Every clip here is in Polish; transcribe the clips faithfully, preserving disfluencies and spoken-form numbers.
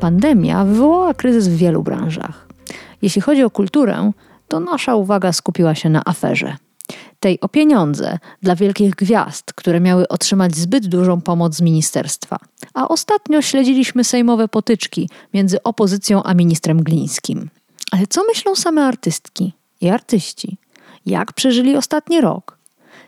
Pandemia wywołała kryzys w wielu branżach. Jeśli chodzi o kulturę, to nasza uwaga skupiła się na aferze. Tej o pieniądze dla wielkich gwiazd, które miały otrzymać zbyt dużą pomoc z ministerstwa. A ostatnio śledziliśmy sejmowe potyczki między opozycją a ministrem Glińskim. Ale co myślą same artystki i artyści? Jak przeżyli ostatni rok?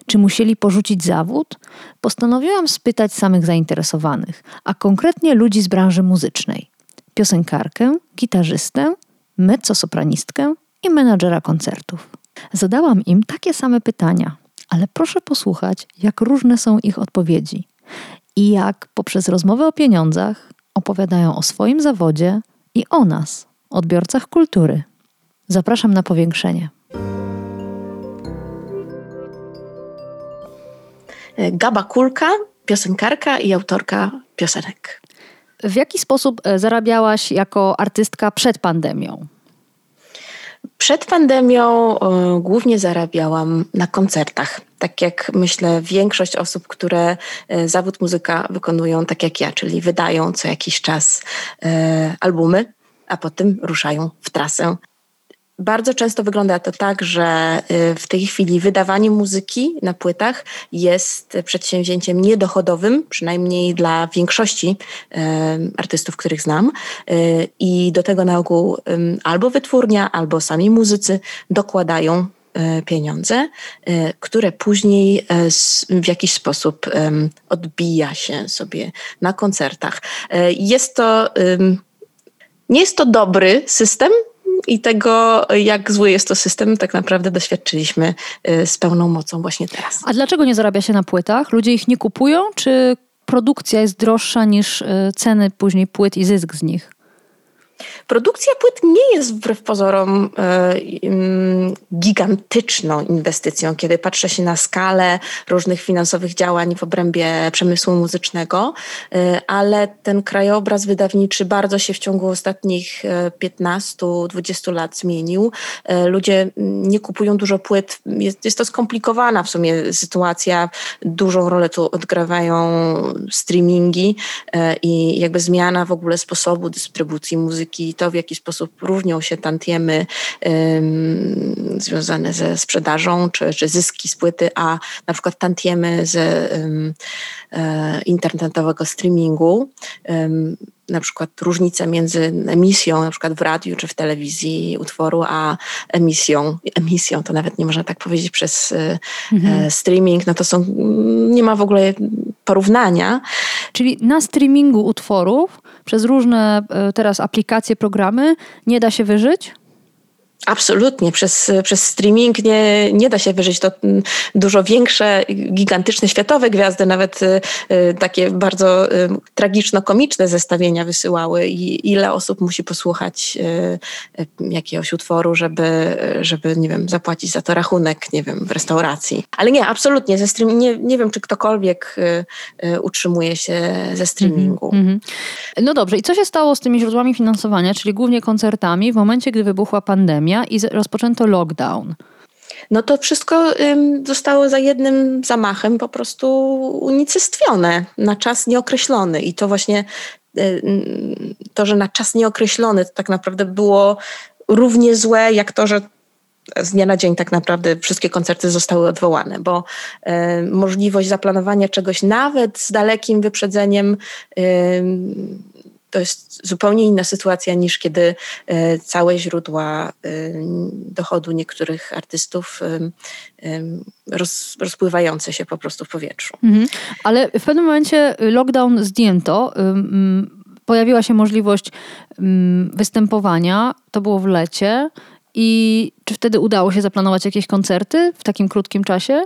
Czy musieli porzucić zawód? Postanowiłam spytać samych zainteresowanych, a konkretnie ludzi z branży muzycznej. Piosenkarkę, gitarzystę, mezzosopranistkę i menadżera koncertów. Zadałam im takie same pytania, ale proszę posłuchać, jak różne są ich odpowiedzi i jak poprzez rozmowę o pieniądzach opowiadają o swoim zawodzie i o nas, odbiorcach kultury. Zapraszam na powiększenie. Gaba Kulka, piosenkarka i autorka piosenek. W jaki sposób zarabiałaś jako artystka przed pandemią? Przed pandemią y, głównie zarabiałam na koncertach. Tak jak myślę większość osób, które y, zawód muzyka wykonują tak jak ja, czyli wydają co jakiś czas y, albumy, a potem ruszają w trasę. Bardzo często wygląda to tak, że w tej chwili wydawanie muzyki na płytach jest przedsięwzięciem niedochodowym, przynajmniej dla większości artystów, których znam. I do tego na ogół albo wytwórnia, albo sami muzycy dokładają pieniądze, które później w jakiś sposób odbija się sobie na koncertach. Jest to, nie jest to dobry system, i tego, jak zły jest to system, tak naprawdę doświadczyliśmy z pełną mocą właśnie teraz. A dlaczego nie zarabia się na płytach? Ludzie ich nie kupują? Czy produkcja jest droższa niż ceny później płyt i zysk z nich? Produkcja płyt nie jest wbrew pozorom gigantyczną inwestycją, kiedy patrzę się na skalę różnych finansowych działań w obrębie przemysłu muzycznego, ale ten krajobraz wydawniczy bardzo się w ciągu ostatnich piętnastu do dwudziestu lat zmienił. Ludzie nie kupują dużo płyt, jest, jest to skomplikowana w sumie sytuacja, dużą rolę tu odgrywają streamingi i jakby zmiana w ogóle sposobu dystrybucji muzyki i to, w jaki sposób różnią się tantiemy ym, związane ze sprzedażą, czy, czy zyski z płyty, a na przykład tantiemy z ym, y, internetowego streamingu, ym, na przykład różnica między emisją na przykład w radiu czy w telewizji utworu, a emisją, emisją to nawet nie można tak powiedzieć przez mhm. e, streaming, no to są, nie ma w ogóle porównania. Czyli na streamingu utworów przez różne teraz aplikacje, programy nie da się wyżyć? Absolutnie. Przez, przez streaming nie, nie da się wyżyć. To dużo większe, gigantyczne, światowe gwiazdy, nawet y, takie bardzo y, tragiczno-komiczne zestawienia wysyłały i ile osób musi posłuchać y, jakiegoś utworu, żeby, żeby, nie wiem, zapłacić za to rachunek, nie wiem, w restauracji. Ale nie, absolutnie. Ze stream- nie, nie wiem, czy ktokolwiek y, y, utrzymuje się ze streamingu. Mm-hmm. No dobrze. I co się stało z tymi źródłami finansowania, czyli głównie koncertami, w momencie, gdy wybuchła pandemia i rozpoczęto lockdown? No to wszystko ym, zostało za jednym zamachem po prostu unicestwione na czas nieokreślony i to właśnie y, to, że na czas nieokreślony to tak naprawdę było równie złe jak to, że z dnia na dzień tak naprawdę wszystkie koncerty zostały odwołane, bo y, możliwość zaplanowania czegoś nawet z dalekim wyprzedzeniem y, to jest zupełnie inna sytuacja niż kiedy całe źródła dochodu niektórych artystów roz, rozpływające się po prostu w powietrzu. Mhm. Ale w pewnym momencie lockdown zdjęto, pojawiła się możliwość występowania, to było w lecie i czy wtedy udało się zaplanować jakieś koncerty w takim krótkim czasie?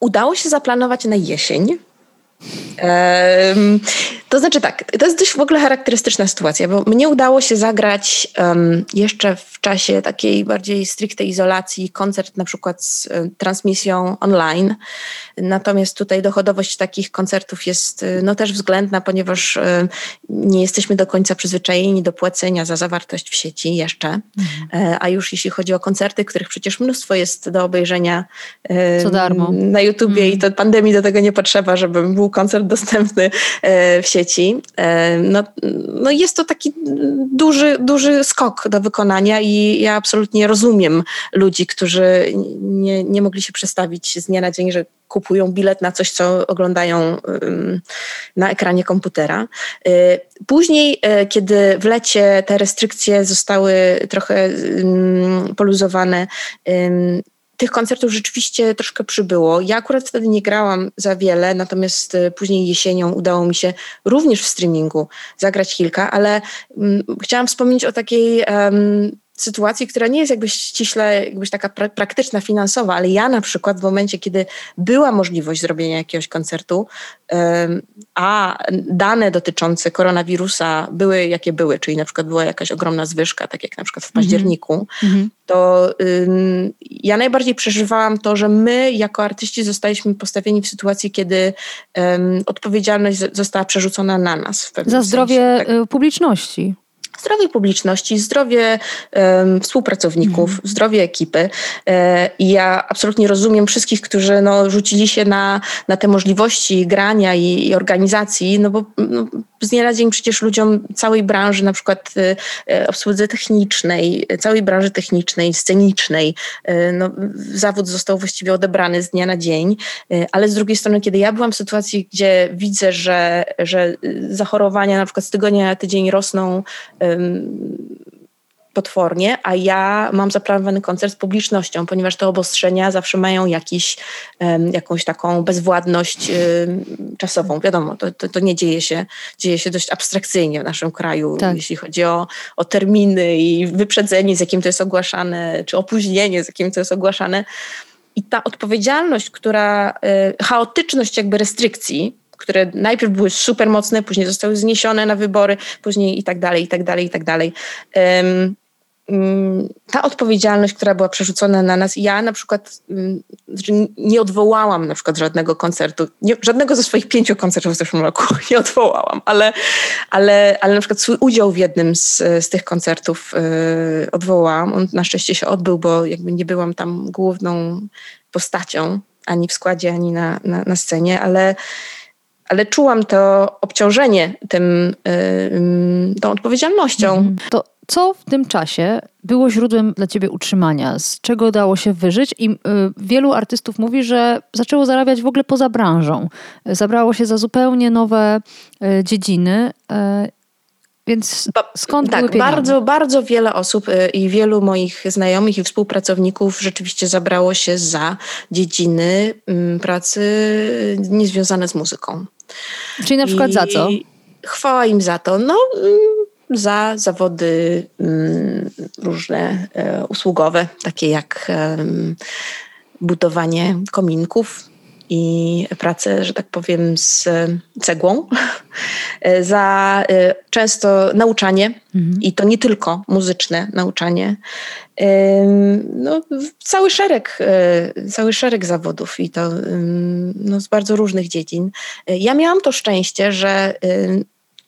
Udało się zaplanować na jesień. Um, to znaczy tak, to jest dość w ogóle charakterystyczna sytuacja, bo mnie udało się zagrać um, jeszcze w czasie takiej bardziej stricte izolacji koncert na przykład z y, transmisją online, natomiast tutaj dochodowość takich koncertów jest y, no też względna, ponieważ y, nie jesteśmy do końca przyzwyczajeni do płacenia za zawartość w sieci jeszcze, mhm. y, a już jeśli chodzi o koncerty, których przecież mnóstwo jest do obejrzenia y, co darmo na YouTubie mhm. i to pandemii do tego nie potrzeba, żeby był koncert dostępny w sieci. No, no jest to taki duży, duży skok do wykonania i ja absolutnie rozumiem ludzi, którzy nie, nie mogli się przestawić z dnia na dzień, że kupują bilet na coś, co oglądają na ekranie komputera. Później, kiedy w lecie te restrykcje zostały trochę poluzowane, tych koncertów rzeczywiście troszkę przybyło. Ja akurat wtedy nie grałam za wiele, natomiast później jesienią udało mi się również w streamingu zagrać kilka, ale mm, chciałam wspomnieć o takiej um, sytuacji, która nie jest jakby ściśle jakbyś taka pra- praktyczna, finansowa, ale ja na przykład w momencie, kiedy była możliwość zrobienia jakiegoś koncertu, um, a dane dotyczące koronawirusa były jakie były, czyli na przykład była jakaś ogromna zwyżka, tak jak na przykład w październiku, mm-hmm. to um, ja najbardziej przeżywałam to, że my jako artyści zostaliśmy postawieni w sytuacji, kiedy um, odpowiedzialność z- została przerzucona na nas. W pewnym Za zdrowie sensie, tak? publiczności. Zdrowie publiczności, zdrowie um, współpracowników, mm. zdrowie ekipy. E, I ja absolutnie rozumiem wszystkich, którzy no, rzucili się na, na te możliwości grania i, i organizacji, no bo no, z dnia na dzień przecież ludziom całej branży, na przykład e, obsłudze technicznej, całej branży technicznej, scenicznej, e, no, zawód został właściwie odebrany z dnia na dzień, e, ale z drugiej strony, kiedy ja byłam w sytuacji, gdzie widzę, że, że zachorowania na przykład z tygodnia na tydzień rosną e, potwornie, a ja mam zaplanowany koncert z publicznością, ponieważ te obostrzenia zawsze mają jakiś, jakąś taką bezwładność czasową. Wiadomo, to, to, to nie dzieje się, dzieje się dość abstrakcyjnie w naszym kraju, tak. jeśli chodzi o, o terminy i wyprzedzenie, z jakim to jest ogłaszane, czy opóźnienie, z jakim to jest ogłaszane. I ta odpowiedzialność, która, chaotyczność jakby restrykcji, które najpierw były super mocne, później zostały zniesione na wybory, później i tak dalej, i tak dalej, i tak dalej. Um, um, ta odpowiedzialność, która była przerzucona na nas, ja na przykład um, nie odwołałam na przykład żadnego koncertu, nie, żadnego ze swoich pięciu koncertów w zeszłym roku nie odwołałam, ale, ale, ale na przykład swój udział w jednym z, z tych koncertów yy, odwołałam. On na szczęście się odbył, bo jakby nie byłam tam główną postacią, ani w składzie, ani na, na, na scenie, ale ale czułam to obciążenie tym, yy, tą odpowiedzialnością. To co w tym czasie było źródłem dla ciebie utrzymania? Z czego dało się wyżyć? I yy, wielu artystów mówi, że zaczęło zarabiać w ogóle poza branżą. Zabrało się za zupełnie nowe yy, dziedziny. Yy. Więc skąd tak, były pieniądze? Bardzo, bardzo wiele osób i wielu moich znajomych i współpracowników rzeczywiście zabrało się za dziedziny pracy niezwiązane z muzyką. Czyli na przykład I za co? Chwała im za to. No, za zawody różne usługowe, takie jak budowanie kominków, i pracę, że tak powiem, z cegłą, za często nauczanie mhm. i to nie tylko muzyczne nauczanie, no, cały szereg, cały szereg zawodów i to no, z bardzo różnych dziedzin. Ja miałam to szczęście, że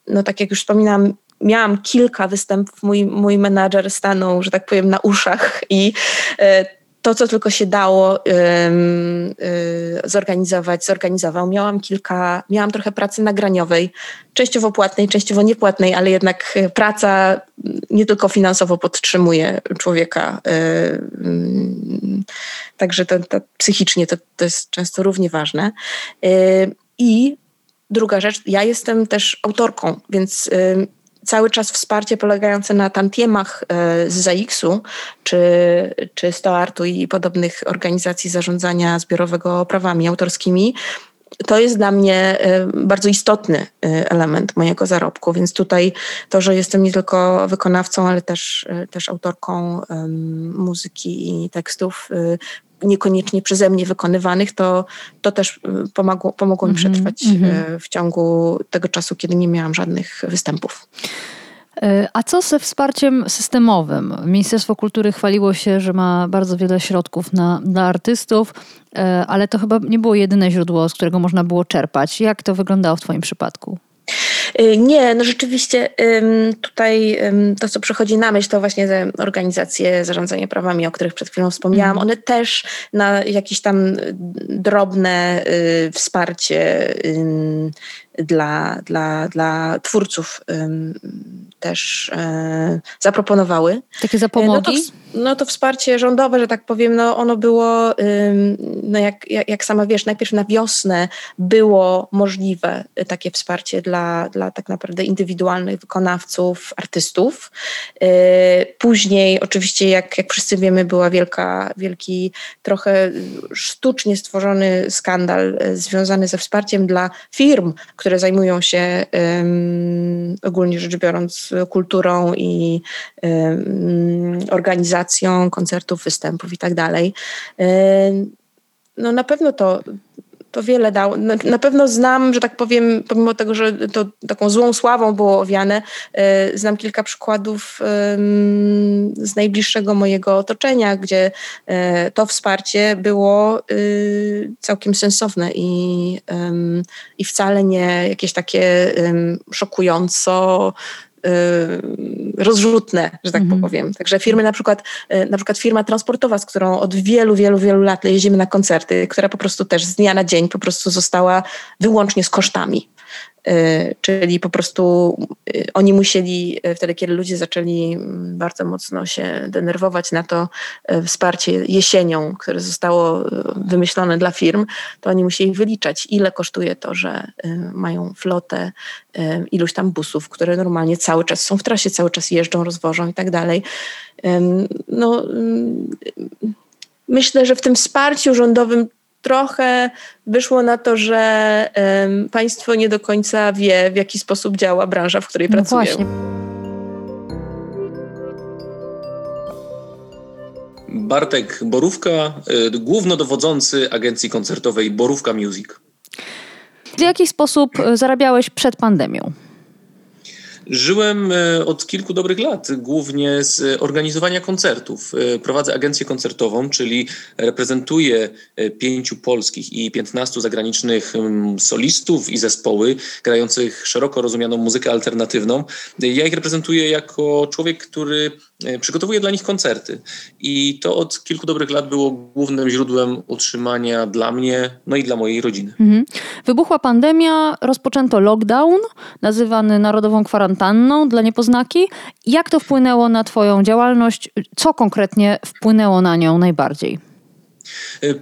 no, tak jak już wspominałam, miałam kilka występów, mój, mój menadżer stanął, że tak powiem, na uszach i to, co tylko się dało um, y, zorganizować, zorganizował. Miałam kilka, miałam trochę pracy nagraniowej, częściowo płatnej, częściowo niepłatnej, ale jednak praca nie tylko finansowo podtrzymuje człowieka, y, y, także to, to psychicznie to, to jest często równie ważne. Y, I druga rzecz, ja jestem też autorką, więc y, cały czas wsparcie polegające na tantiemach z ZAIKS-u czy, czy STOART-u i podobnych organizacji zarządzania zbiorowego prawami autorskimi, to jest dla mnie bardzo istotny element mojego zarobku, więc tutaj to, że jestem nie tylko wykonawcą, ale też, też autorką muzyki i tekstów, niekoniecznie przeze mnie wykonywanych, to, to też pomogło, pomogło mi przetrwać mm-hmm. w ciągu tego czasu, kiedy nie miałam żadnych występów. A co ze wsparciem systemowym? Ministerstwo Kultury chwaliło się, że ma bardzo wiele środków na, dla artystów, ale to chyba nie było jedyne źródło, z którego można było czerpać. Jak to wyglądało w twoim przypadku? Nie, no rzeczywiście tutaj to, co przychodzi na myśl, to właśnie organizacje zarządzania prawami, o których przed chwilą wspomniałam. One też na jakieś tam drobne wsparcie dla, dla, dla twórców też zaproponowały. Takie zapomogi? No to, no to wsparcie rządowe, że tak powiem, no ono było, no jak, jak sama wiesz, najpierw na wiosnę było możliwe takie wsparcie dla, dla tak naprawdę indywidualnych wykonawców, artystów. Później oczywiście, jak, jak wszyscy wiemy, była wielka, wielki, trochę sztucznie stworzony skandal związany ze wsparciem dla firm, które zajmują się um, ogólnie rzecz biorąc kulturą i um, organizacją koncertów, występów i tak dalej. No na pewno to, to wiele dało. Na, na pewno znam, że tak powiem, pomimo tego, że to taką złą sławą było owiane, um, znam kilka przykładów um, z najbliższego mojego otoczenia, gdzie um, to wsparcie było um, całkiem sensowne i, um, i wcale nie jakieś takie um, szokująco rozrzutne, że tak mm-hmm. powiem. Także firmy na przykład, na przykład firma transportowa, z którą od wielu, wielu, wielu lat jeździmy na koncerty, która po prostu też z dnia na dzień po prostu została wyłącznie z kosztami. Czyli po prostu oni musieli, wtedy kiedy ludzie zaczęli bardzo mocno się denerwować na to wsparcie jesienią, które zostało wymyślone dla firm, to oni musieli wyliczać, ile kosztuje to, że mają flotę iluś tam busów, które normalnie cały czas są w trasie, cały czas jeżdżą, rozwożą i tak dalej. No, myślę, że w tym wsparciu rządowym trochę wyszło na to, że um, państwo nie do końca wie, w jaki sposób działa branża, w której no pracuje. Właśnie. Bartek Borówka, y, głównodowodzący agencji koncertowej Borówka Music. W jaki sposób zarabiałeś przed pandemią? Żyłem od kilku dobrych lat, głównie z organizowania koncertów. Prowadzę agencję koncertową, czyli reprezentuję pięciu polskich i piętnastu zagranicznych solistów i zespoły grających szeroko rozumianą muzykę alternatywną. Ja ich reprezentuję jako człowiek, który przygotowuje dla nich koncerty. I to od kilku dobrych lat było głównym źródłem utrzymania dla mnie, no i dla mojej rodziny. Mhm. Wybuchła pandemia, rozpoczęto lockdown, nazywany narodową kwarantanną, dla niepoznaki. Jak to wpłynęło na twoją działalność? Co konkretnie wpłynęło na nią najbardziej?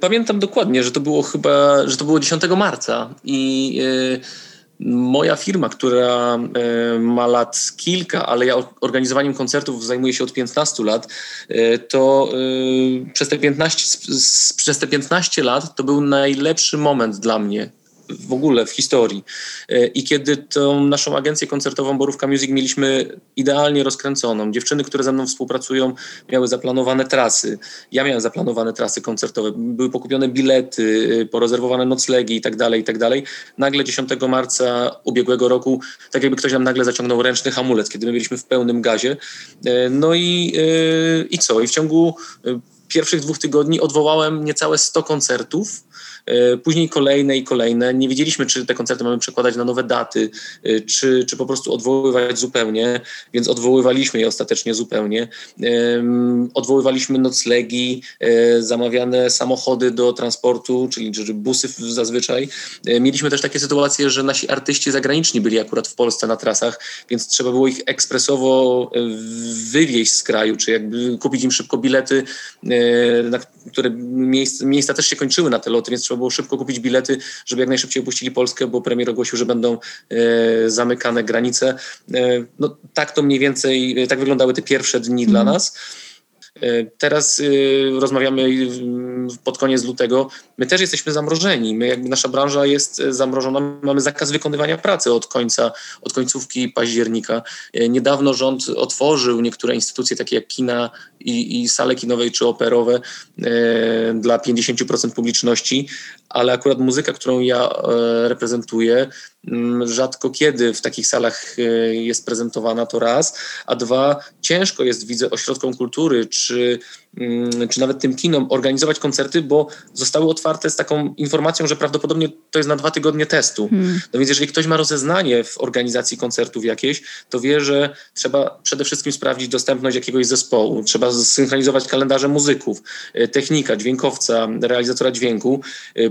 Pamiętam dokładnie, że to było chyba, że to było dziesiątego marca i yy... moja firma, która ma lat kilka, ale ja organizowaniem koncertów zajmuję się od piętnastu lat, to przez te piętnaście, przez te piętnaście lat to był najlepszy moment dla mnie w ogóle w historii. I kiedy tą naszą agencję koncertową Borówka Music mieliśmy idealnie rozkręconą. Dziewczyny, które ze mną współpracują, miały zaplanowane trasy. Ja miałem zaplanowane trasy koncertowe. Były pokupione bilety, porezerwowane noclegi i tak dalej, i tak dalej. Nagle dziesiątego marca ubiegłego roku, tak jakby ktoś nam nagle zaciągnął ręczny hamulec, kiedy my byliśmy w pełnym gazie. No i, i co? I w ciągu pierwszych dwóch tygodni odwołałem niecałe sto koncertów, później kolejne i kolejne. Nie wiedzieliśmy, czy te koncerty mamy przekładać na nowe daty, czy, czy po prostu odwoływać zupełnie, więc odwoływaliśmy je ostatecznie zupełnie. Odwoływaliśmy noclegi, zamawiane samochody do transportu, czyli busy zazwyczaj. Mieliśmy też takie sytuacje, że nasi artyści zagraniczni byli akurat w Polsce na trasach, więc trzeba było ich ekspresowo wywieźć z kraju, czy jakby kupić im szybko bilety, na które miejsca, miejsca też się kończyły na te loty, więc trzeba było szybko kupić bilety, żeby jak najszybciej opuścili Polskę, bo premier ogłosił, że będą e, zamykane granice. E, no, tak to mniej więcej, tak wyglądały te pierwsze dni mm. dla nas. Teraz y, rozmawiamy y, pod koniec lutego. My też jesteśmy zamrożeni. My, jakby nasza branża jest zamrożona. Mamy zakaz wykonywania pracy od końca, od końcówki października. Y, niedawno rząd otworzył niektóre instytucje, takie jak kina i, i sale kinowej czy operowe e, dla pięćdziesiąt procent publiczności, ale akurat muzyka, którą ja e, reprezentuję, m, rzadko kiedy w takich salach e, jest prezentowana, to raz, a dwa, ciężko jest, widzę, ośrodkom kultury czy, m, czy nawet tym kinom organizować koncerty, bo zostały otwarte z taką informacją, że prawdopodobnie to jest na dwa tygodnie testu. Hmm. No więc jeżeli ktoś ma rozeznanie w organizacji koncertów jakiejś, to wie, że trzeba przede wszystkim sprawdzić dostępność jakiegoś zespołu, trzeba zsynchronizować kalendarze muzyków, technika, dźwiękowca, realizatora dźwięku,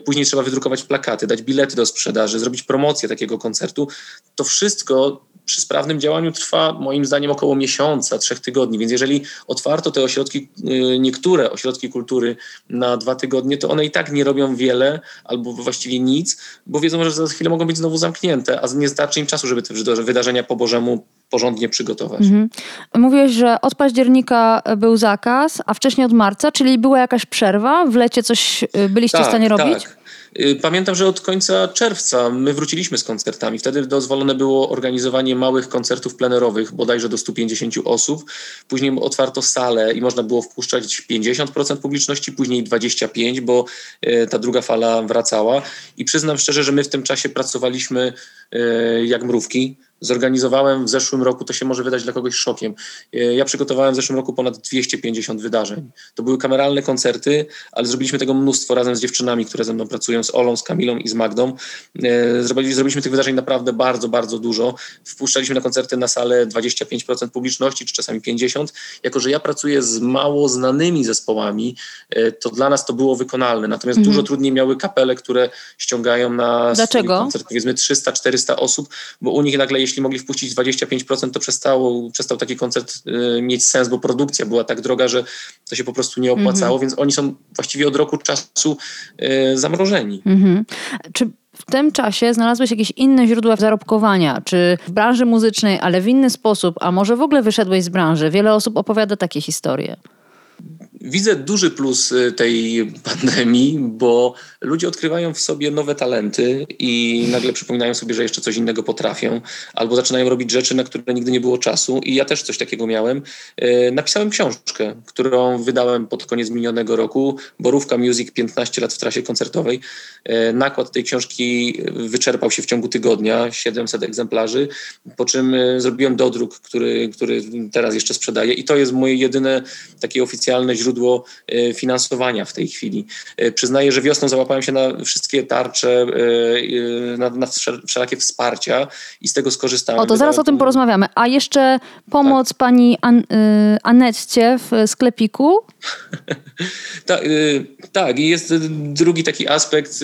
później trzeba wydrukować plakaty, dać bilety do sprzedaży, zrobić promocję takiego koncertu. To wszystko przy sprawnym działaniu trwa moim zdaniem około miesiąca, trzech tygodni, więc jeżeli otwarto te ośrodki, niektóre ośrodki kultury na dwa tygodnie, to one i tak nie robią wiele albo właściwie nic, bo wiedzą, że za chwilę mogą być znowu zamknięte, a nie starczy im czasu, żeby te wydarzenia po Bożemu porządnie przygotować. Mhm. Mówiłeś, że od października był zakaz, a wcześniej od marca, czyli była jakaś przerwa? W lecie coś byliście tak, w stanie robić? Tak. Pamiętam, że od końca czerwca my wróciliśmy z koncertami. Wtedy dozwolone było organizowanie małych koncertów plenerowych, bodajże do stu pięćdziesięciu osób. Później otwarto salę i można było wpuszczać pięćdziesiąt procent publiczności, później dwadzieścia pięć procent, bo ta druga fala wracała. I przyznam szczerze, że my w tym czasie pracowaliśmy jak mrówki. Zorganizowałem w zeszłym roku, to się może wydać dla kogoś szokiem, ja przygotowałem w zeszłym roku ponad dwieście pięćdziesiąt wydarzeń. To były kameralne koncerty, ale zrobiliśmy tego mnóstwo razem z dziewczynami, które ze mną pracują, z Olą, z Kamilą i z Magdą. Zrobiliśmy tych wydarzeń naprawdę bardzo, bardzo dużo. Wpuszczaliśmy na koncerty na salę dwadzieścia pięć procent publiczności, czy czasami pięćdziesiąt procent. Jako że ja pracuję z mało znanymi zespołami, to dla nas to było wykonalne. Natomiast mhm. dużo trudniej miały kapele, które ściągają na koncert powiedzmy trzysta czterysta osób, bo u nich nagle jeśli Jeśli mogli wpuścić dwadzieścia pięć procent, to przestało, przestał taki koncert y, mieć sens, bo produkcja była tak droga, że to się po prostu nie opłacało, mm-hmm. więc oni są właściwie od roku czasu y, zamrożeni. Mm-hmm. Czy w tym czasie znalazłeś jakieś inne źródła zarobkowania, czy w branży muzycznej, ale w inny sposób, a może w ogóle wyszedłeś z branży? Wiele osób opowiada takie historie. Widzę duży plus tej pandemii, bo ludzie odkrywają w sobie nowe talenty i nagle przypominają sobie, że jeszcze coś innego potrafią, albo zaczynają robić rzeczy, na które nigdy nie było czasu i ja też coś takiego miałem. Napisałem książkę, którą wydałem pod koniec minionego roku, Borówka Music, piętnaście lat w trasie koncertowej. Nakład tej książki wyczerpał się w ciągu tygodnia, siedemset egzemplarzy, po czym zrobiłem dodruk, który, który teraz jeszcze sprzedaję i to jest moje jedyne takie oficjalne źródło źródło finansowania w tej chwili. Przyznaję, że wiosną załapałem się na wszystkie tarcze, na, na wszelakie wsparcia i z tego skorzystałem. O, to zaraz o tym porozmawiamy. A jeszcze pomoc tak. pani An- Anetcie w sklepiku? Ta, tak, i jest drugi taki aspekt.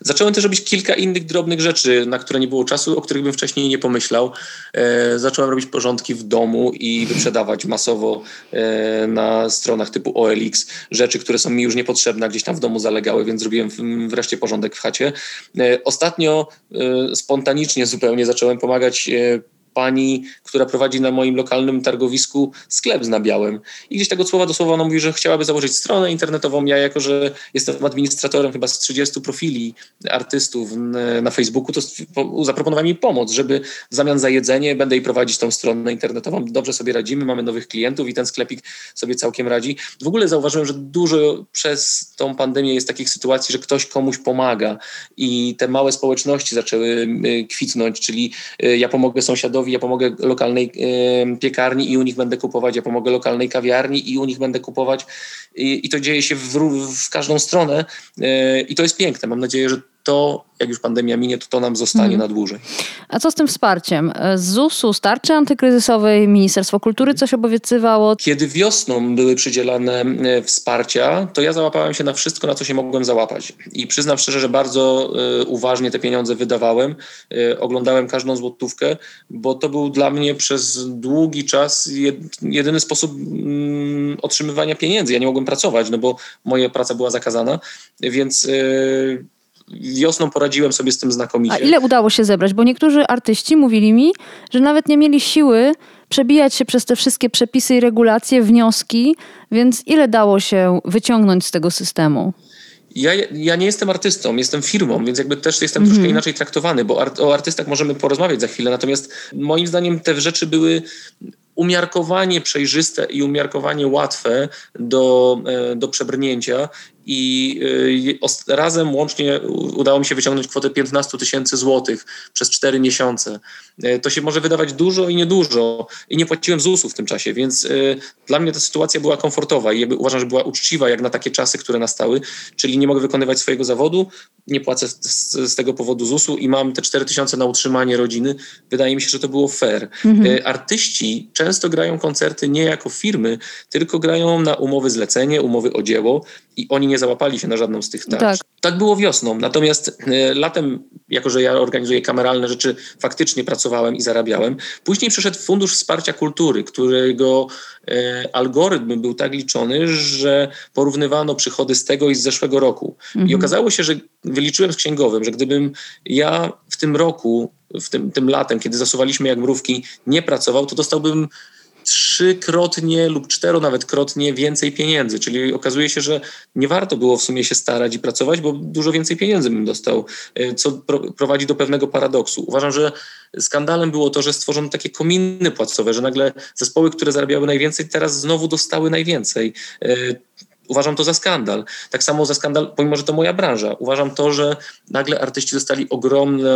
Zacząłem też robić kilka innych drobnych rzeczy, na które nie było czasu, o których bym wcześniej nie pomyślał. Zacząłem robić porządki w domu i wyprzedawać masowo na stronach typu O L X, rzeczy, które są mi już niepotrzebne, gdzieś tam w domu zalegały, więc zrobiłem wreszcie porządek w chacie. Ostatnio spontanicznie zupełnie zacząłem pomagać pani, która prowadzi na moim lokalnym targowisku sklep z nabiałem. I gdzieś tego słowa do słowa ona mówi, że chciałaby założyć stronę internetową. Ja jako, że jestem administratorem chyba z trzydziestu profili artystów na Facebooku, to zaproponowała mi pomoc, żeby w zamian za jedzenie będę jej prowadzić tą stronę internetową. Dobrze sobie radzimy, mamy nowych klientów i ten sklepik sobie całkiem radzi. W ogóle zauważyłem, że dużo przez tą pandemię jest takich sytuacji, że ktoś komuś pomaga i te małe społeczności zaczęły kwitnąć, czyli ja pomogę sąsiadowi, ja pomogę lokalnej y, piekarni i u nich będę kupować, ja pomogę lokalnej kawiarni i u nich będę kupować i, i to dzieje się w, w każdą stronę y, i to jest piękne. Mam nadzieję, że to, jak już pandemia minie, to to nam zostanie hmm. na dłużej. A co z tym wsparciem? Z zusu, z tarczy antykryzysowej, Ministerstwo Kultury coś obiecywało? Kiedy wiosną były przydzielane wsparcia, to ja załapałem się na wszystko, na co się mogłem załapać. I przyznam szczerze, że bardzo y, uważnie te pieniądze wydawałem. Y, oglądałem każdą złotówkę, bo to był dla mnie przez długi czas jedyny sposób y, otrzymywania pieniędzy. Ja nie mogłem pracować, no bo moja praca była zakazana, więc... Y, Wiosną poradziłem sobie z tym znakomicie. A ile udało się zebrać? Bo niektórzy artyści mówili mi, że nawet nie mieli siły przebijać się przez te wszystkie przepisy i regulacje, wnioski, więc ile dało się wyciągnąć z tego systemu? Ja, ja nie jestem artystą, jestem firmą, więc jakby też jestem mm-hmm. troszkę inaczej traktowany, bo ar- o artystach możemy porozmawiać za chwilę, natomiast moim zdaniem te rzeczy były umiarkowanie przejrzyste i umiarkowanie łatwe do, do przebrnięcia i razem łącznie udało mi się wyciągnąć kwotę piętnaście tysięcy złotych przez cztery miesiące. To się może wydawać dużo i niedużo i nie płaciłem zusu w tym czasie, więc dla mnie ta sytuacja była komfortowa i uważam, że była uczciwa jak na takie czasy, które nastały, czyli nie mogę wykonywać swojego zawodu, nie płacę z, z tego powodu zusu i mam te cztery tysiące na utrzymanie rodziny. Wydaje mi się, że to było fair. Mhm. Artyści często grają koncerty nie jako firmy, tylko grają na umowy zlecenie, umowy o dzieło i oni nie Nie załapali się na żadną z tych tarcz. Tak. tak było wiosną, natomiast y, latem, jako że ja organizuję kameralne rzeczy, faktycznie pracowałem i zarabiałem. Później przyszedł Fundusz Wsparcia Kultury, którego y, algorytm był tak liczony, że porównywano przychody z tego i z zeszłego roku. Mhm. I okazało się, że wyliczyłem z księgowym, że gdybym ja w tym roku, w tym, tym latem, kiedy zasuwaliśmy jak mrówki, nie pracował, to dostałbym trzykrotnie lub cztero nawet krotnie więcej pieniędzy, czyli okazuje się, że nie warto było w sumie się starać i pracować, bo dużo więcej pieniędzy bym dostał, co pro- prowadzi do pewnego paradoksu. Uważam, że skandalem było to, że stworzono takie kominy płacowe, że nagle zespoły, które zarabiały najwięcej, teraz znowu dostały najwięcej. Uważam to za skandal. Tak samo za skandal, pomimo że to moja branża. Uważam to, że nagle artyści dostali ogromne,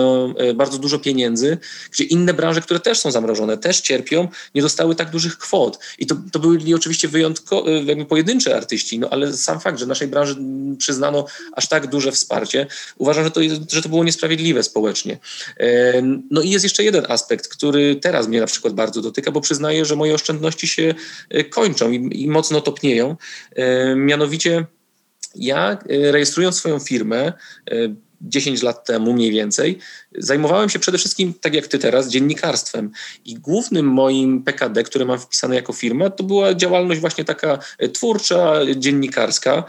bardzo dużo pieniędzy, gdzie inne branże, które też są zamrożone, też cierpią, nie dostały tak dużych kwot. I to, to byli oczywiście wyjątkowe, jakby pojedyncze artyści, no ale sam fakt, że naszej branży przyznano aż tak duże wsparcie, uważam, że to, że to było niesprawiedliwe społecznie. No i jest jeszcze jeden aspekt, który teraz mnie na przykład bardzo dotyka, bo przyznaję, że moje oszczędności się kończą i, i mocno topnieją. Mianowicie ja, rejestrując swoją firmę dziesięć lat temu mniej więcej, zajmowałem się przede wszystkim, tak jak ty teraz, dziennikarstwem. I głównym moim P K D, które mam wpisane jako firmę, to była działalność właśnie taka twórcza, dziennikarska.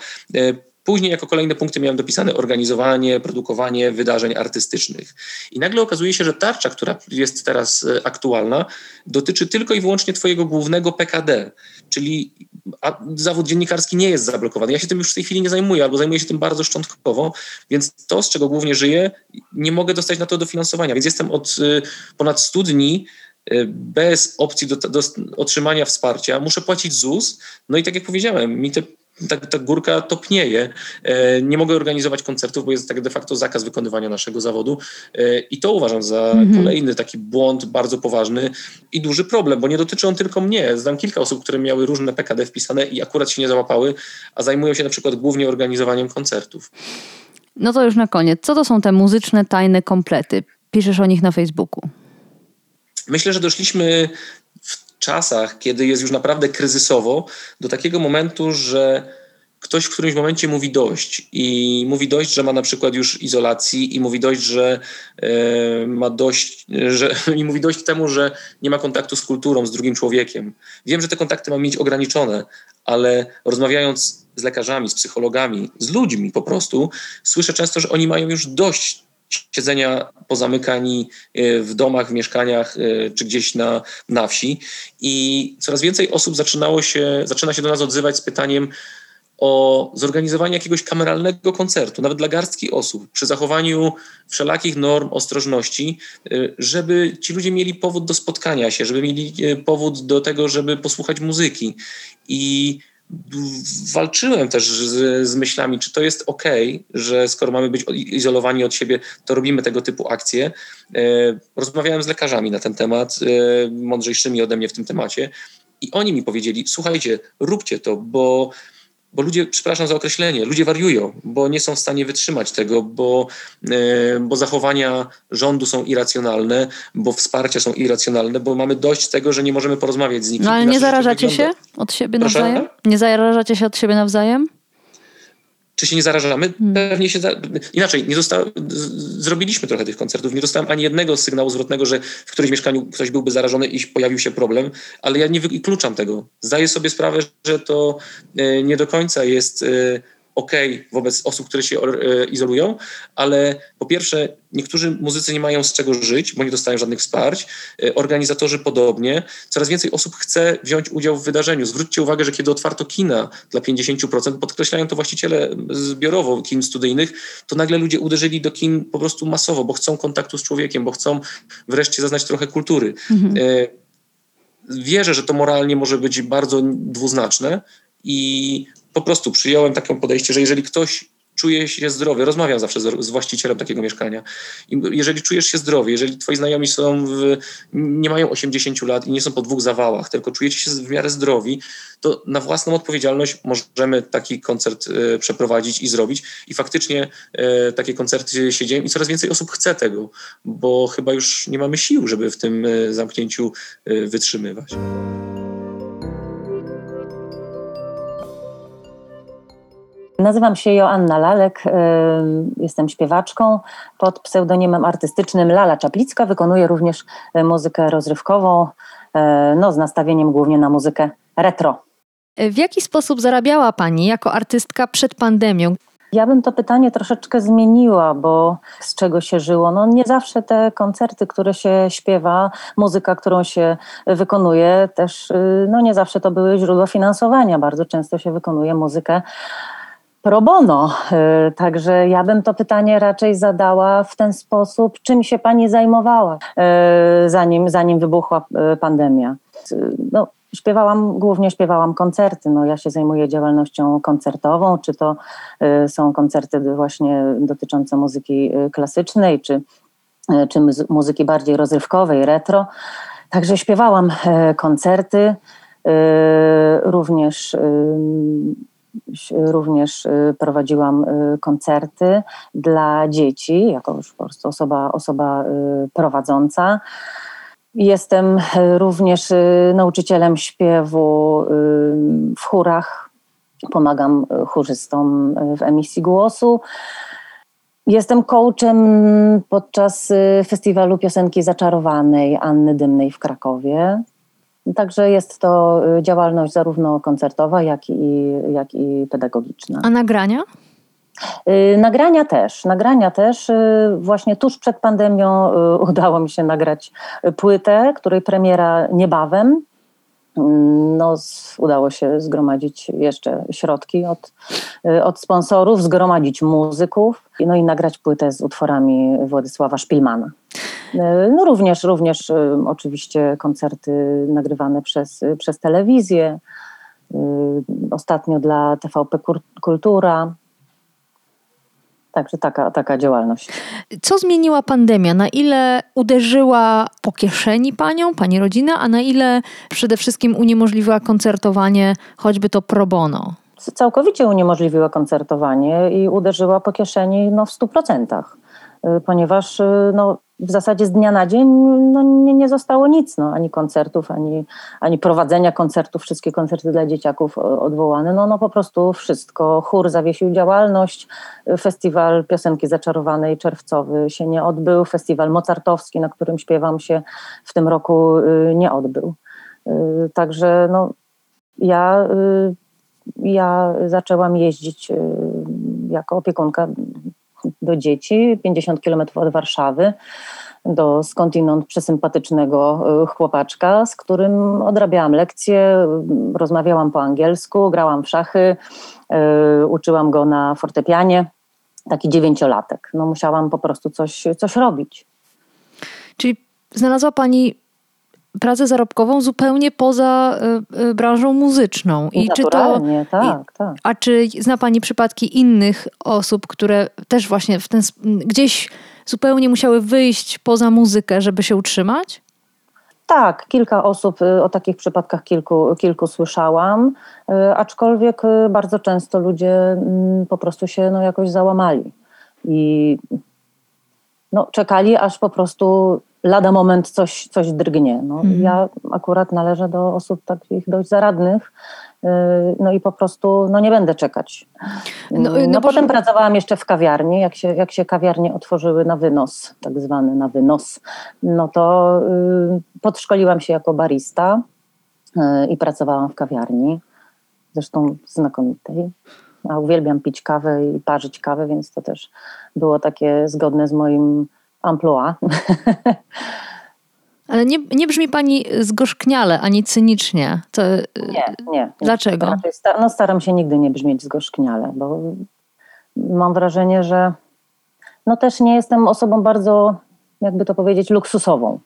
Później jako kolejne punkty miałem dopisane organizowanie, produkowanie wydarzeń artystycznych. I nagle okazuje się, że tarcza, która jest teraz aktualna, dotyczy tylko i wyłącznie twojego głównego P K D, czyli zawód dziennikarski nie jest zablokowany. Ja się tym już w tej chwili nie zajmuję, albo zajmuję się tym bardzo szczątkowo, więc to, z czego głównie żyję, nie mogę dostać na to dofinansowania. Więc jestem od ponad stu dni bez opcji do, do otrzymania wsparcia. Muszę płacić ZUS. No i tak jak powiedziałem, mi te Ta, ta górka topnieje. Nie mogę organizować koncertów, bo jest tak de facto zakaz wykonywania naszego zawodu i to uważam za mhm. kolejny taki błąd bardzo poważny i duży problem, bo nie dotyczy on tylko mnie. Znam kilka osób, które miały różne P K D wpisane i akurat się nie załapały, a zajmują się na przykład głównie organizowaniem koncertów. No to już na koniec. Co to są te muzyczne tajne komplety? Piszesz o nich na Facebooku. Myślę, że doszliśmy czasach, kiedy jest już naprawdę kryzysowo, do takiego momentu, że ktoś w którymś momencie mówi dość i mówi dość, że ma na przykład już izolacji i mówi dość, że y, ma dość, że, i mówi dość temu, że nie ma kontaktu z kulturą, z drugim człowiekiem. Wiem, że te kontakty mam mieć ograniczone, ale rozmawiając z lekarzami, z psychologami, z ludźmi po prostu, słyszę często, że oni mają już dość siedzenia pozamykani w domach, w mieszkaniach czy gdzieś na, na wsi i coraz więcej osób zaczynało się, zaczyna się do nas odzywać z pytaniem o zorganizowanie jakiegoś kameralnego koncertu, nawet dla garstki osób, przy zachowaniu wszelakich norm ostrożności, żeby ci ludzie mieli powód do spotkania się, żeby mieli powód do tego, żeby posłuchać muzyki. I walczyłem też z, z myślami, czy to jest okej, że skoro mamy być izolowani od siebie, to robimy tego typu akcje. Rozmawiałem z lekarzami na ten temat, mądrzejszymi ode mnie w tym temacie i oni mi powiedzieli, słuchajcie, róbcie to, bo, bo ludzie, przepraszam za określenie, ludzie wariują, bo nie są w stanie wytrzymać tego, bo, bo zachowania rządu są irracjonalne, bo wsparcia są irracjonalne, bo mamy dość tego, że nie możemy porozmawiać z nikim. No ale nie zarażacie się od siebie Proszę? nawzajem? Nie zarażacie się od siebie nawzajem? Czy się nie zarażamy? Pewnie się... Za... Inaczej, nie dosta... zrobiliśmy trochę tych koncertów. Nie dostałem ani jednego sygnału zwrotnego, że w którymś mieszkaniu ktoś byłby zarażony i pojawił się problem, ale ja nie wykluczam tego. Zdaję sobie sprawę, że to nie do końca jest okej wobec osób, które się izolują, ale po pierwsze niektórzy muzycy nie mają z czego żyć, bo nie dostają żadnych wsparć. Organizatorzy podobnie. Coraz więcej osób chce wziąć udział w wydarzeniu. Zwróćcie uwagę, że kiedy otwarto kina dla pięćdziesiąt procent, podkreślają to właściciele zbiorowo kin studyjnych, to nagle ludzie uderzyli do kin po prostu masowo, bo chcą kontaktu z człowiekiem, bo chcą wreszcie zaznać trochę kultury. Mhm. wierzę, że to moralnie może być bardzo dwuznaczne i po prostu przyjąłem takie podejście, że jeżeli ktoś czuje się zdrowy, rozmawiam zawsze z, z właścicielem takiego mieszkania, i jeżeli czujesz się zdrowy, jeżeli twoi znajomi są w, nie mają osiemdziesięciu lat i nie są po dwóch zawałach, tylko czujecie się w miarę zdrowi, to na własną odpowiedzialność możemy taki koncert y, przeprowadzić i zrobić. I faktycznie y, takie koncerty się dzieją i coraz więcej osób chce tego, bo chyba już nie mamy sił, żeby w tym y, zamknięciu y, wytrzymywać. Nazywam się Joanna Lalek, jestem śpiewaczką. Pod pseudonimem artystycznym Lala Czaplicka wykonuję również muzykę rozrywkową, no, z nastawieniem głównie na muzykę retro. W jaki sposób zarabiała Pani jako artystka przed pandemią? Ja bym to pytanie troszeczkę zmieniła, bo z czego się żyło? No nie zawsze te koncerty, które się śpiewa, muzyka, którą się wykonuje, też no nie zawsze to były źródła finansowania. Bardzo często się wykonuje muzykę pro bono. Także ja bym to pytanie raczej zadała w ten sposób, czym się Pani zajmowała, zanim, zanim wybuchła pandemia. No, śpiewałam, głównie śpiewałam koncerty. No, ja się zajmuję działalnością koncertową, czy to są koncerty właśnie dotyczące muzyki klasycznej, czy, czy muzyki bardziej rozrywkowej, retro. Także śpiewałam koncerty, również Również prowadziłam koncerty dla dzieci, jako już po prostu osoba, osoba prowadząca. Jestem również nauczycielem śpiewu w chórach. Pomagam chórzystom w emisji głosu. Jestem coachem podczas festiwalu Piosenki Zaczarowanej Anny Dymnej w Krakowie. Także jest to działalność zarówno koncertowa, jak i, jak i pedagogiczna. A nagrania? Yy, nagrania też. Nagrania też. Yy, właśnie tuż przed pandemią yy, udało mi się nagrać płytę, której premiera niebawem. Yy, no, z, udało się zgromadzić jeszcze środki od, yy, od sponsorów, zgromadzić muzyków, no i nagrać płytę z utworami Władysława Szpilmana. No również, również oczywiście koncerty nagrywane przez, przez telewizję, ostatnio dla T V P Kultura, także taka, taka działalność. Co zmieniła pandemia? Na ile uderzyła po kieszeni Panią, Pani rodzina, a na ile przede wszystkim uniemożliwiła koncertowanie, choćby to pro bono? Całkowicie uniemożliwiła koncertowanie i uderzyła po kieszeni no, w stu procentach, ponieważ no, w zasadzie z dnia na dzień no, nie, nie zostało nic, no, ani koncertów, ani, ani prowadzenia koncertów, wszystkie koncerty dla dzieciaków odwołane, no, no po prostu wszystko. Chór zawiesił działalność, festiwal Piosenki Zaczarowanej czerwcowy się nie odbył, festiwal mozartowski, na którym śpiewam, się w tym roku nie odbył. Także no, ja, ja zaczęłam jeździć jako opiekunka do dzieci, pięćdziesiąt kilometrów od Warszawy, do skądinąd przesympatycznego chłopaczka, z którym odrabiałam lekcje, rozmawiałam po angielsku, grałam w szachy, yy, uczyłam go na fortepianie, taki dziewięciolatek. No musiałam po prostu coś, coś robić. Czyli znalazła Pani pracę zarobkową zupełnie poza y, y, branżą muzyczną. I czy to, tak, i, tak. A czy zna Pani przypadki innych osób, które też właśnie w ten, gdzieś zupełnie musiały wyjść poza muzykę, żeby się utrzymać? Tak, kilka osób, o takich przypadkach kilku, kilku słyszałam, aczkolwiek bardzo często ludzie po prostu się no, jakoś załamali. I no, czekali, aż po prostu lada moment coś, coś drgnie. No, mm. Ja akurat należę do osób takich dość zaradnych, no i po prostu no, nie będę czekać. No, no, no potem bo... pracowałam jeszcze w kawiarni, jak się, jak się kawiarnie otworzyły na wynos, tak zwany na wynos, no to y, podszkoliłam się jako barista y, i pracowałam w kawiarni, zresztą znakomitej. A uwielbiam pić kawę i parzyć kawę, więc to też było takie zgodne z moim amplua. Ale nie, nie brzmi Pani zgorzkniale, ani cynicznie. To... Nie, nie. Dlaczego? Nie, no staram się nigdy nie brzmieć zgorzkniale, bo mam wrażenie, że no też nie jestem osobą bardzo, jakby to powiedzieć, luksusową.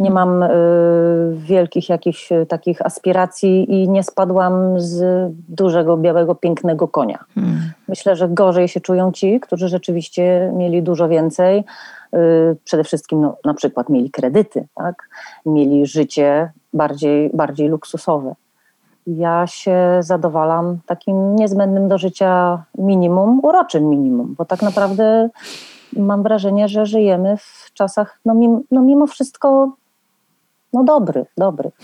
nie mam y, wielkich jakichś takich aspiracji i nie spadłam z dużego, białego, pięknego konia. Hmm. Myślę, że gorzej się czują ci, którzy rzeczywiście mieli dużo więcej. Y, przede wszystkim no, na przykład mieli kredyty, tak? Mieli życie bardziej, bardziej luksusowe. Ja się zadowalam takim niezbędnym do życia minimum, uroczym minimum, bo tak naprawdę mam wrażenie, że żyjemy w czasach, no mimo, no mimo wszystko, no dobrych, dobrych.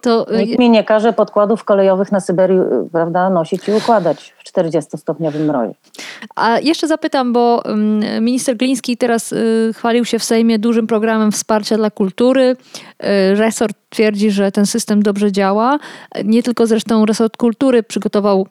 To... Nikt mi nie każe podkładów kolejowych na Syberii, prawda, nosić i układać w czterdziestostopniowym mrozie. A jeszcze zapytam, bo minister Gliński teraz chwalił się w Sejmie dużym programem wsparcia dla kultury. Resort twierdzi, że ten system dobrze działa. Nie tylko zresztą resort kultury przygotował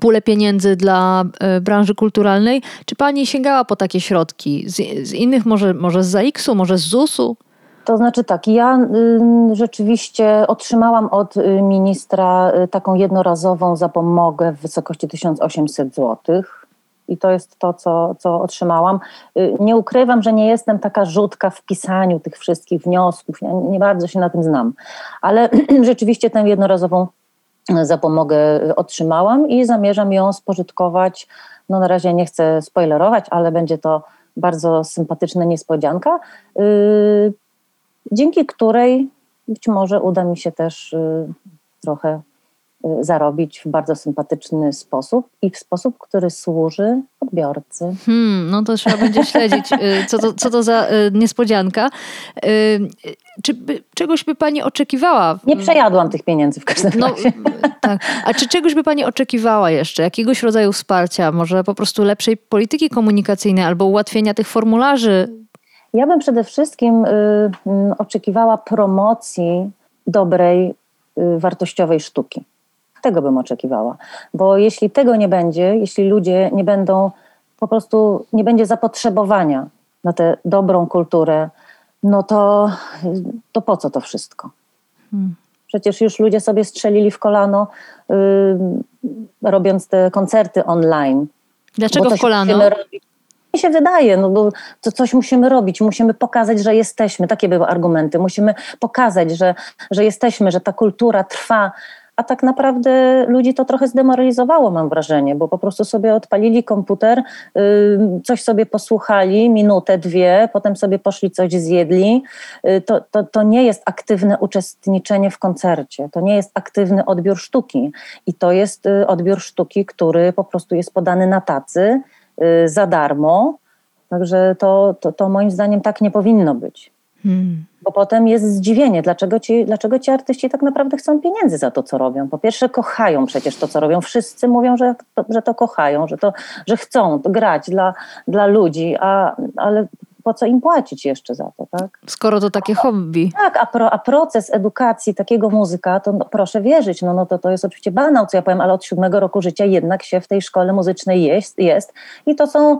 pulę pieniędzy dla branży kulturalnej. Czy pani sięgała po takie środki? Z, z innych, może, może z ZAIKS-u, może z zusu? To znaczy tak, ja y, rzeczywiście otrzymałam od ministra taką jednorazową zapomogę w wysokości tysiąc osiemset złotych i to jest to, co, co otrzymałam. Y, nie ukrywam, że nie jestem taka rzutka w pisaniu tych wszystkich wniosków, ja nie bardzo się na tym znam, ale rzeczywiście tę jednorazową zapomogę otrzymałam i zamierzam ją spożytkować. No na razie nie chcę spoilerować, ale będzie to bardzo sympatyczna niespodzianka, y, dzięki której być może uda mi się też y, trochę y, zarobić w bardzo sympatyczny sposób i w sposób, który służy odbiorcy. Hmm, no to trzeba będzie śledzić, y, co, to, co to za y, niespodzianka. Y, czy by, czegoś by pani oczekiwała? Nie przejadłam tych pieniędzy w każdym no, razie. Tak. A czy czegoś by pani oczekiwała jeszcze? Jakiegoś rodzaju wsparcia? Może po prostu lepszej polityki komunikacyjnej albo ułatwienia tych formularzy? Ja bym przede wszystkim y, oczekiwała promocji dobrej, y, wartościowej sztuki. Tego bym oczekiwała. Bo jeśli tego nie będzie, jeśli ludzie nie będą, po prostu nie będzie zapotrzebowania na tę dobrą kulturę, no to, y, to po co to wszystko? Hmm. Przecież już ludzie sobie strzelili w kolano, y, robiąc te koncerty online. Dlaczego w kolano? Mi się wydaje, no bo to coś musimy robić, musimy pokazać, że jesteśmy, takie były argumenty, musimy pokazać, że, że jesteśmy, że ta kultura trwa, a tak naprawdę ludzi to trochę zdemoralizowało, mam wrażenie, bo po prostu sobie odpalili komputer, coś sobie posłuchali, minutę, dwie, potem sobie poszli, coś zjedli. To, to, to nie jest aktywne uczestniczenie w koncercie, to nie jest aktywny odbiór sztuki i to jest odbiór sztuki, który po prostu jest podany na tacy, za darmo, także to, to, to moim zdaniem tak nie powinno być. Hmm. Bo potem jest zdziwienie, dlaczego ci, dlaczego ci artyści tak naprawdę chcą pieniędzy za to, co robią. Po pierwsze kochają przecież to, co robią. Wszyscy mówią, że to, że to kochają, że, to, że chcą grać dla, dla ludzi, a, ale po co im płacić jeszcze za to, tak? Skoro to takie hobby. Tak, a, pro, a proces edukacji takiego muzyka, to no, proszę wierzyć, no, no to, to jest oczywiście banał, co ja powiem, ale od siódmego roku życia jednak się w tej szkole muzycznej jest, jest i to są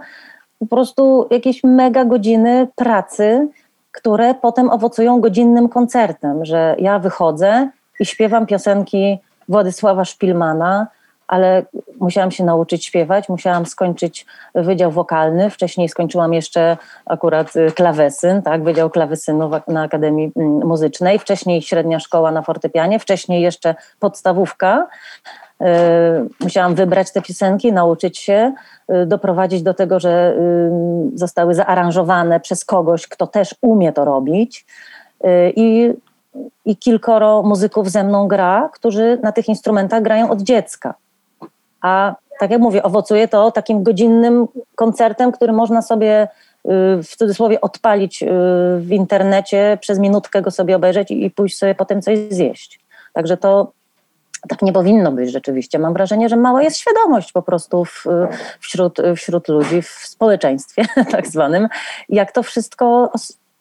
po prostu jakieś mega godziny pracy, które potem owocują godzinnym koncertem, że ja wychodzę i śpiewam piosenki Władysława Szpilmana, ale musiałam się nauczyć śpiewać, musiałam skończyć wydział wokalny, wcześniej skończyłam jeszcze akurat klawesyn, tak, wydział klawesynu na Akademii Muzycznej, wcześniej średnia szkoła na fortepianie, wcześniej jeszcze podstawówka. Musiałam wybrać te piosenki, nauczyć się, doprowadzić do tego, że zostały zaaranżowane przez kogoś, kto też umie to robić i I kilkoro muzyków ze mną gra, którzy na tych instrumentach grają od dziecka. A tak jak mówię, owocuje to takim godzinnym koncertem, który można sobie w cudzysłowie odpalić w internecie, przez minutkę go sobie obejrzeć i pójść sobie potem coś zjeść. Także to tak nie powinno być rzeczywiście. Mam wrażenie, że mała jest świadomość po prostu w, wśród, wśród ludzi, w społeczeństwie tak zwanym, jak to wszystko,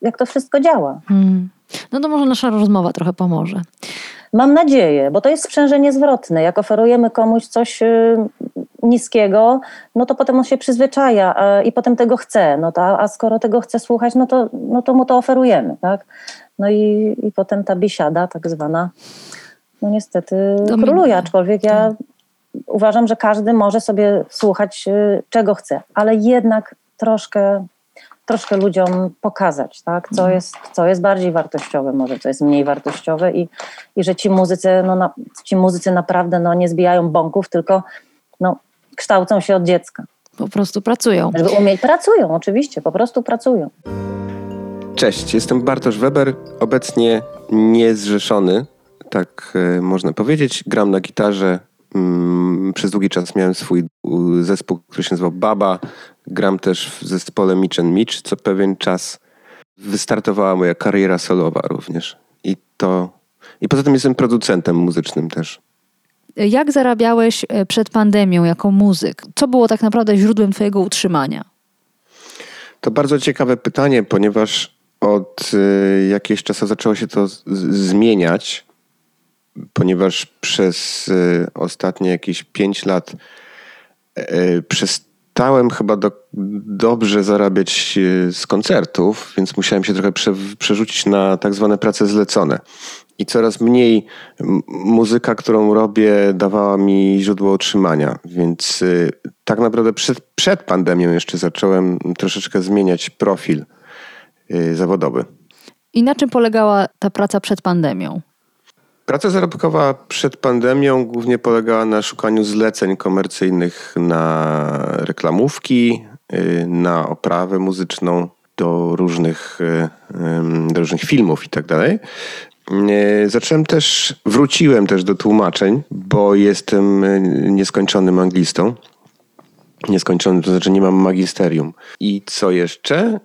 jak to wszystko działa. Hmm. No to może nasza rozmowa trochę pomoże. Mam nadzieję, bo to jest sprzężenie zwrotne. Jak oferujemy komuś coś niskiego, no to potem on się przyzwyczaja i potem tego chce. No to, a skoro tego chce słuchać, no to, no to mu to oferujemy, tak? No i, i potem ta biesiada tak zwana, no niestety Dominuje. króluje, aczkolwiek ja tak. uważam, że każdy może sobie słuchać czego chce, ale jednak troszkę troszkę ludziom pokazać, tak? Co jest, co jest bardziej wartościowe, może co jest mniej wartościowe i, i że ci muzycy, no, na, ci muzycy naprawdę no, nie zbijają bąków, tylko no, kształcą się od dziecka. Po prostu pracują. Żeby umieć, pracują, oczywiście, po prostu pracują. Cześć, jestem Bartosz Weber, obecnie niezrzeszony, tak można powiedzieć. Gram na gitarze. Przez długi czas miałem swój zespół, który się nazywał Baba. Gram też w zespole Mitch and Mitch. Co pewien czas wystartowała moja kariera solowa również. I to... I poza tym jestem producentem muzycznym też. Jak zarabiałeś przed pandemią jako muzyk? Co było tak naprawdę źródłem twojego utrzymania? To bardzo ciekawe pytanie, ponieważ od jakiegoś czasu zaczęło się to z- zmieniać. Ponieważ przez y, ostatnie jakieś pięć lat y, przestałem chyba do, dobrze zarabiać y, z koncertów, więc musiałem się trochę prze, przerzucić na tak zwane prace zlecone. I coraz mniej m- muzyka, którą robię, dawała mi źródło utrzymania. Więc y, tak naprawdę przed, przed pandemią jeszcze zacząłem troszeczkę zmieniać profil y, zawodowy. I na czym polegała ta praca przed pandemią? Praca zarobkowa przed pandemią głównie polegała na szukaniu zleceń komercyjnych na reklamówki, na oprawę muzyczną do różnych, do różnych filmów i tak dalej. Zacząłem też, wróciłem też do tłumaczeń, bo jestem nieskończonym anglistą. Nieskończony, to znaczy nie mam magisterium. I co jeszcze?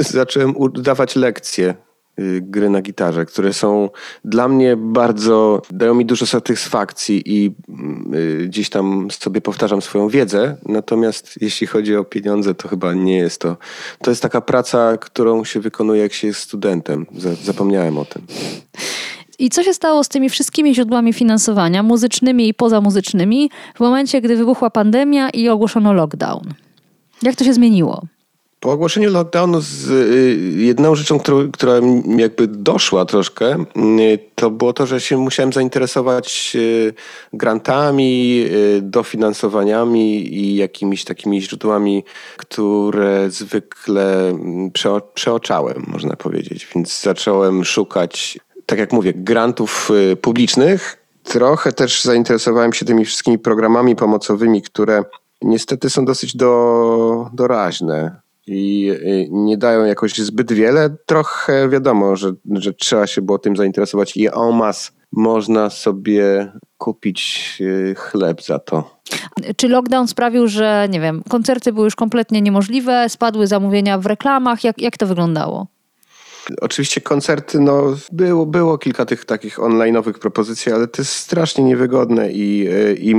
Zacząłem dawać lekcje gry na gitarze, które są dla mnie bardzo, dają mi dużo satysfakcji i y, gdzieś tam sobie powtarzam swoją wiedzę, natomiast jeśli chodzi o pieniądze, to chyba nie jest to. To jest taka praca, którą się wykonuje, jak się jest studentem. Zapomniałem o tym. I co się stało z tymi wszystkimi źródłami finansowania, muzycznymi i pozamuzycznymi, w momencie, gdy wybuchła pandemia i ogłoszono lockdown? Jak to się zmieniło? Po ogłoszeniu lockdownu z y, jedną rzeczą, którą, która jakby doszła troszkę, y, to było to, że się musiałem zainteresować y, grantami, y, dofinansowaniami i jakimiś takimi źródłami, które zwykle przeo, przeoczałem, można powiedzieć. Więc zacząłem szukać, tak jak mówię, grantów y, publicznych. Trochę też zainteresowałem się tymi wszystkimi programami pomocowymi, które niestety są dosyć do, doraźne. I nie dają jakoś zbyt wiele. Trochę wiadomo, że, że trzeba się było tym zainteresować i en masse można sobie kupić chleb za to. Czy lockdown sprawił, że nie wiem, koncerty były już kompletnie niemożliwe, spadły zamówienia w reklamach? Jak, jak to wyglądało? Oczywiście koncerty, no było, było kilka tych takich online'owych propozycji, ale to jest strasznie niewygodne i, i,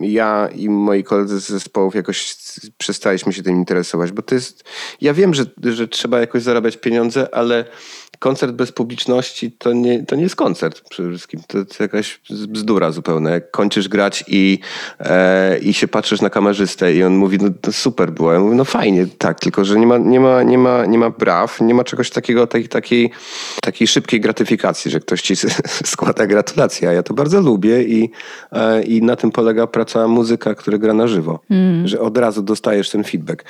i ja i moi koledzy z zespołów jakoś przestaliśmy się tym interesować, bo to jest, ja wiem, że, że trzeba jakoś zarabiać pieniądze, ale koncert bez publiczności to nie, to nie jest koncert przede wszystkim, to jest jakaś bzdura zupełna, jak kończysz grać i, e, i się patrzysz na kamerzystę i on mówi, no to super było, ja mówię, no fajnie, tak, tylko że nie ma, nie ma, nie ma, nie ma braw, nie ma czegoś takiego, tej, takiej, takiej szybkiej gratyfikacji, że ktoś ci składa gratulacje, a ja to bardzo lubię i, e, i na tym polega praca muzyka, który gra na żywo, mm. że od razu dostajesz ten feedback.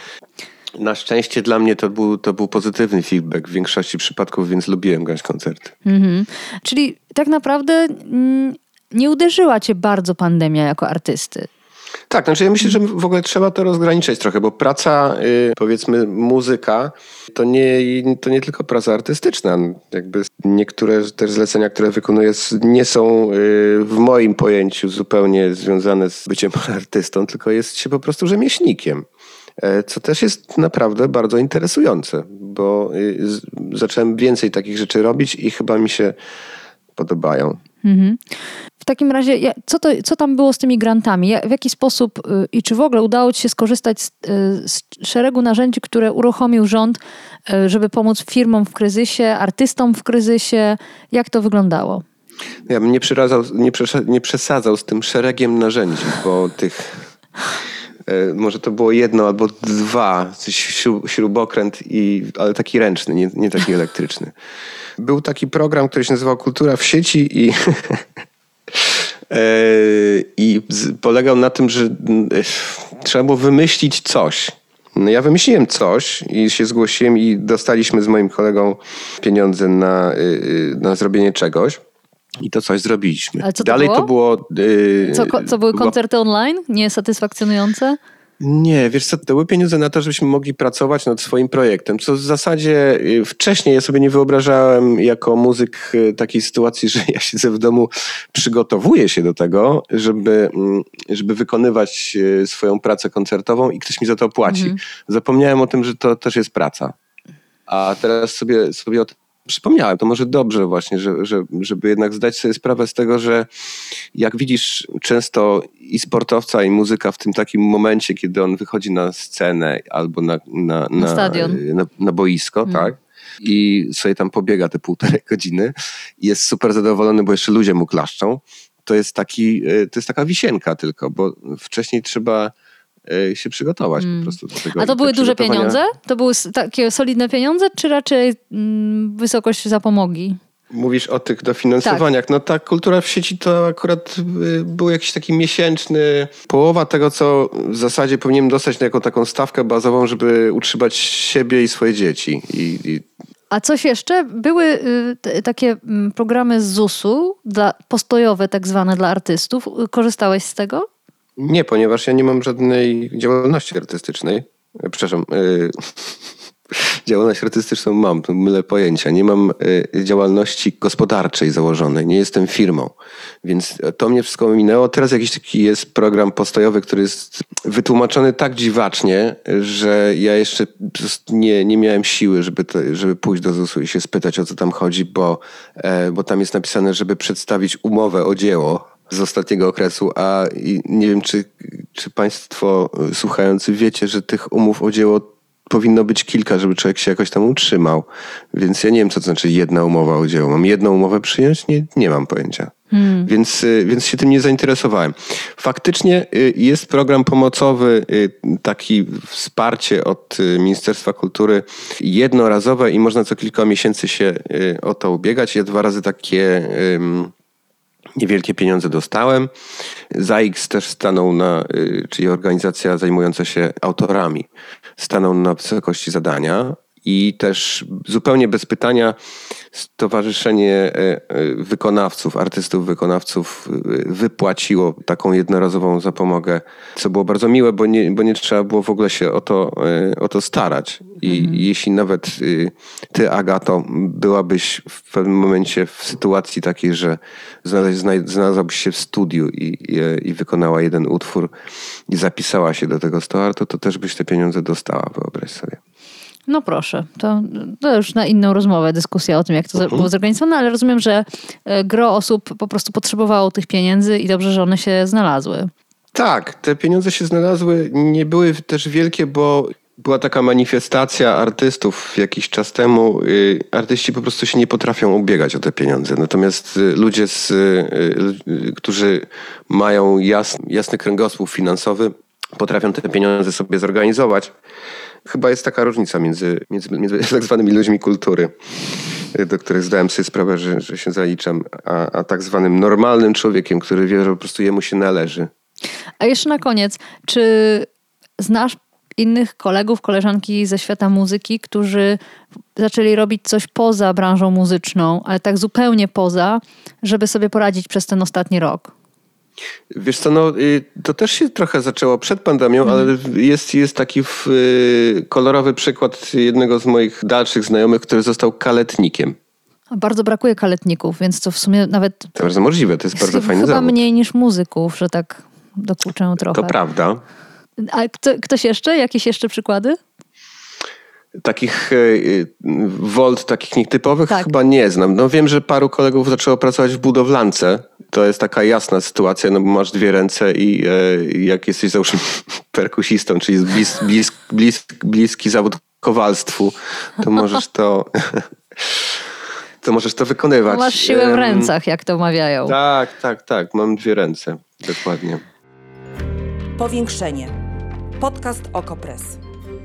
Na szczęście dla mnie to był, to był pozytywny feedback w większości przypadków, więc lubiłem grać koncerty. Mhm. Czyli tak naprawdę nie uderzyła cię bardzo pandemia jako artysty? Tak, znaczy ja myślę, że w ogóle trzeba to rozgraniczyć trochę, bo praca, yy, powiedzmy muzyka, to nie, to nie tylko praca artystyczna. Jakby niektóre też zlecenia, które wykonuję, nie są yy, w moim pojęciu zupełnie związane z byciem artystą, tylko jest się po prostu rzemieślnikiem. Co też jest naprawdę bardzo interesujące, bo zacząłem więcej takich rzeczy robić i chyba mi się podobają. Mhm. W takim razie, co, to, co tam było z tymi grantami? W jaki sposób i czy w ogóle udało ci się skorzystać z, z szeregu narzędzi, które uruchomił rząd, żeby pomóc firmom w kryzysie, artystom w kryzysie? Jak to wyglądało? Ja bym nie, nie, nie przesadzał z tym szeregiem narzędzi, bo tych... Może to było jedno albo dwa, śrubokręt, i, ale taki ręczny, nie, nie taki elektryczny. Był taki program, który się nazywał Kultura w sieci i, i polegał na tym, że trzeba było wymyślić coś. Ja wymyśliłem coś i się zgłosiłem i dostaliśmy z moim kolegą pieniądze na, na zrobienie czegoś. I to coś zrobiliśmy. Ale co to Dalej było? to było... Yy, co, co były koncerty bo... online? Niesatysfakcjonujące? Nie, wiesz co, to były pieniądze na to, żebyśmy mogli pracować nad swoim projektem, co w zasadzie wcześniej ja sobie nie wyobrażałem jako muzyk takiej sytuacji, że ja siedzę w domu, przygotowuję się do tego, żeby, żeby wykonywać swoją pracę koncertową i ktoś mi za to płaci. Mhm. Zapomniałem o tym, że to też jest praca. A teraz sobie, sobie o tym przypomniałem, to może dobrze właśnie, że, że, żeby jednak zdać sobie sprawę z tego, że jak widzisz często i sportowca, i muzyka w tym takim momencie, kiedy on wychodzi na scenę albo na, na, na, na stadion, na, na boisko, mm. tak? I sobie tam pobiega te półtorej godziny i jest super zadowolony, bo jeszcze ludzie mu klaszczą. To jest taki, to jest taka wisienka tylko, bo wcześniej trzeba się przygotować mm. po prostu do tego. A to były duże pieniądze? To były takie solidne pieniądze, czy raczej mm, wysokość zapomogi? Mówisz o tych dofinansowaniach. Tak. No ta kultura w sieci to akurat był jakiś taki miesięczny, połowa tego, co w zasadzie powinienem dostać na jaką taką stawkę bazową, żeby utrzymać siebie i swoje dzieci. I, i... A coś jeszcze? Były y, t, takie programy z zusu, dla, postojowe tak zwane dla artystów. Korzystałeś z tego? Nie, ponieważ ja nie mam żadnej działalności artystycznej. Przepraszam, yy, działalność artystyczną mam, mylę pojęcia. Nie mam yy, działalności gospodarczej założonej, nie jestem firmą. Więc to mnie wszystko minęło. Teraz jakiś taki jest program postojowy, który jest wytłumaczony tak dziwacznie, że ja jeszcze nie, nie miałem siły, żeby, to, żeby pójść do zusu i się spytać, o co tam chodzi, bo, yy, bo tam jest napisane, żeby przedstawić umowę o dzieło z ostatniego okresu, a nie wiem, czy, czy państwo słuchający wiecie, że tych umów o dzieło powinno być kilka, żeby człowiek się jakoś tam utrzymał. Więc ja nie wiem, co to znaczy jedna umowa o dzieło. Mam jedną umowę przyjąć? Nie, nie mam pojęcia. Hmm. Więc, więc się tym nie zainteresowałem. Faktycznie jest program pomocowy, taki wsparcie od Ministerstwa Kultury jednorazowe i można co kilka miesięcy się o to ubiegać. Ja dwa razy takie... niewielkie pieniądze dostałem. zaiks też stanął na, czyli organizacja zajmująca się autorami, stanął na wysokości zadania i też zupełnie bez pytania Stowarzyszenie Wykonawców, Artystów Wykonawców wypłaciło taką jednorazową zapomogę, co było bardzo miłe, bo nie, bo nie trzeba było w ogóle się o to, o to starać. I mhm. jeśli nawet ty, Agato, byłabyś w pewnym momencie w sytuacji takiej, że znalazłabyś się w studiu i, i, i wykonała jeden utwór i zapisała się do tego stoartu, to też byś te pieniądze dostała, wyobraź sobie. No proszę, to, to już na inną rozmowę, dyskusja o tym, jak to uh-huh. było zorganizowane, ale rozumiem, że gro osób po prostu potrzebowało tych pieniędzy i dobrze, że one się znalazły. Tak, te pieniądze się znalazły, nie były też wielkie, bo była taka manifestacja artystów jakiś czas temu. Artyści po prostu się nie potrafią ubiegać o te pieniądze. Natomiast ludzie, z, którzy mają jasny, jasny kręgosłup finansowy, potrafią te pieniądze sobie zorganizować. Chyba jest taka różnica między, między, między tak zwanymi ludźmi kultury, do których zdałem sobie sprawę, że, że się zaliczam, a, a tak zwanym normalnym człowiekiem, który wie, że po prostu jemu się należy. A jeszcze na koniec, czy znasz innych kolegów, koleżanki ze świata muzyki, którzy zaczęli robić coś poza branżą muzyczną, ale tak zupełnie poza, żeby sobie poradzić przez ten ostatni rok? Wiesz co, no, to też się trochę zaczęło przed pandemią, ale jest, jest taki w, kolorowy przykład jednego z moich dalszych znajomych, który został kaletnikiem. Bardzo brakuje kaletników, więc to w sumie nawet... To bardzo możliwe, to jest, jest bardzo fajny chyba zawód. Chyba mniej niż muzyków, że tak dokuczę trochę. To prawda. A kto, ktoś jeszcze? Jakieś jeszcze przykłady? Takich wolt, takich nietypowych tak. chyba nie znam. No wiem, że paru kolegów zaczęło pracować w budowlance. To jest taka jasna sytuacja, no bo masz dwie ręce i e, jak jesteś załóżmy perkusistą, czyli bliz, bliz, bliz, bliski zawód kowalstwu, to możesz to... to możesz to wykonywać. Masz siłę w rękach, jak to mawiają. Tak, tak, tak. Mam dwie ręce. Dokładnie. Powiększenie. Podcast OKO.press.